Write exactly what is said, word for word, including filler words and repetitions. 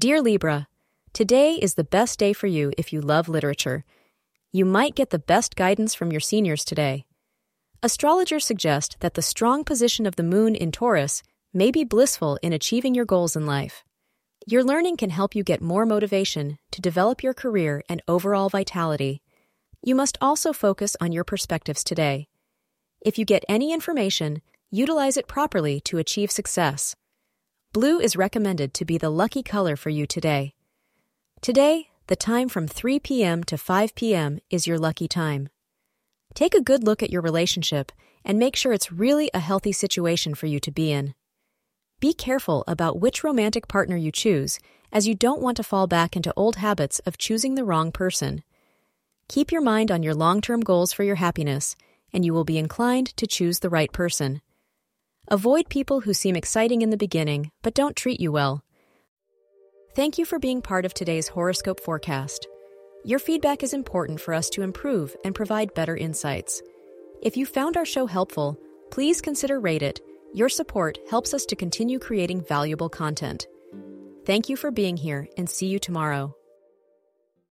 Dear Libra, today is the best day for you if you love literature. You might get the best guidance from your seniors today. Astrologers suggest that the strong position of the moon in Taurus may be blissful in achieving your goals in life. Your learning can help you get more motivation to develop your career and overall vitality. You must also focus on your perspectives today. If you get any information, utilize it properly to achieve success. Blue is recommended to be the lucky color for you today. Today, the time from three p.m. to five p.m. is your lucky time. Take a good look at your relationship and make sure it's really a healthy situation for you to be in. Be careful about which romantic partner you choose, as you don't want to fall back into old habits of choosing the wrong person. Keep your mind on your long-term goals for your happiness, and you will be inclined to choose the right person. Avoid people who seem exciting in the beginning but don't treat you well. Thank you for being part of today's horoscope forecast. Your feedback is important for us to improve and provide better insights. If you found our show helpful, please consider rate it. Your support helps us to continue creating valuable content. Thank you for being here, and see you tomorrow.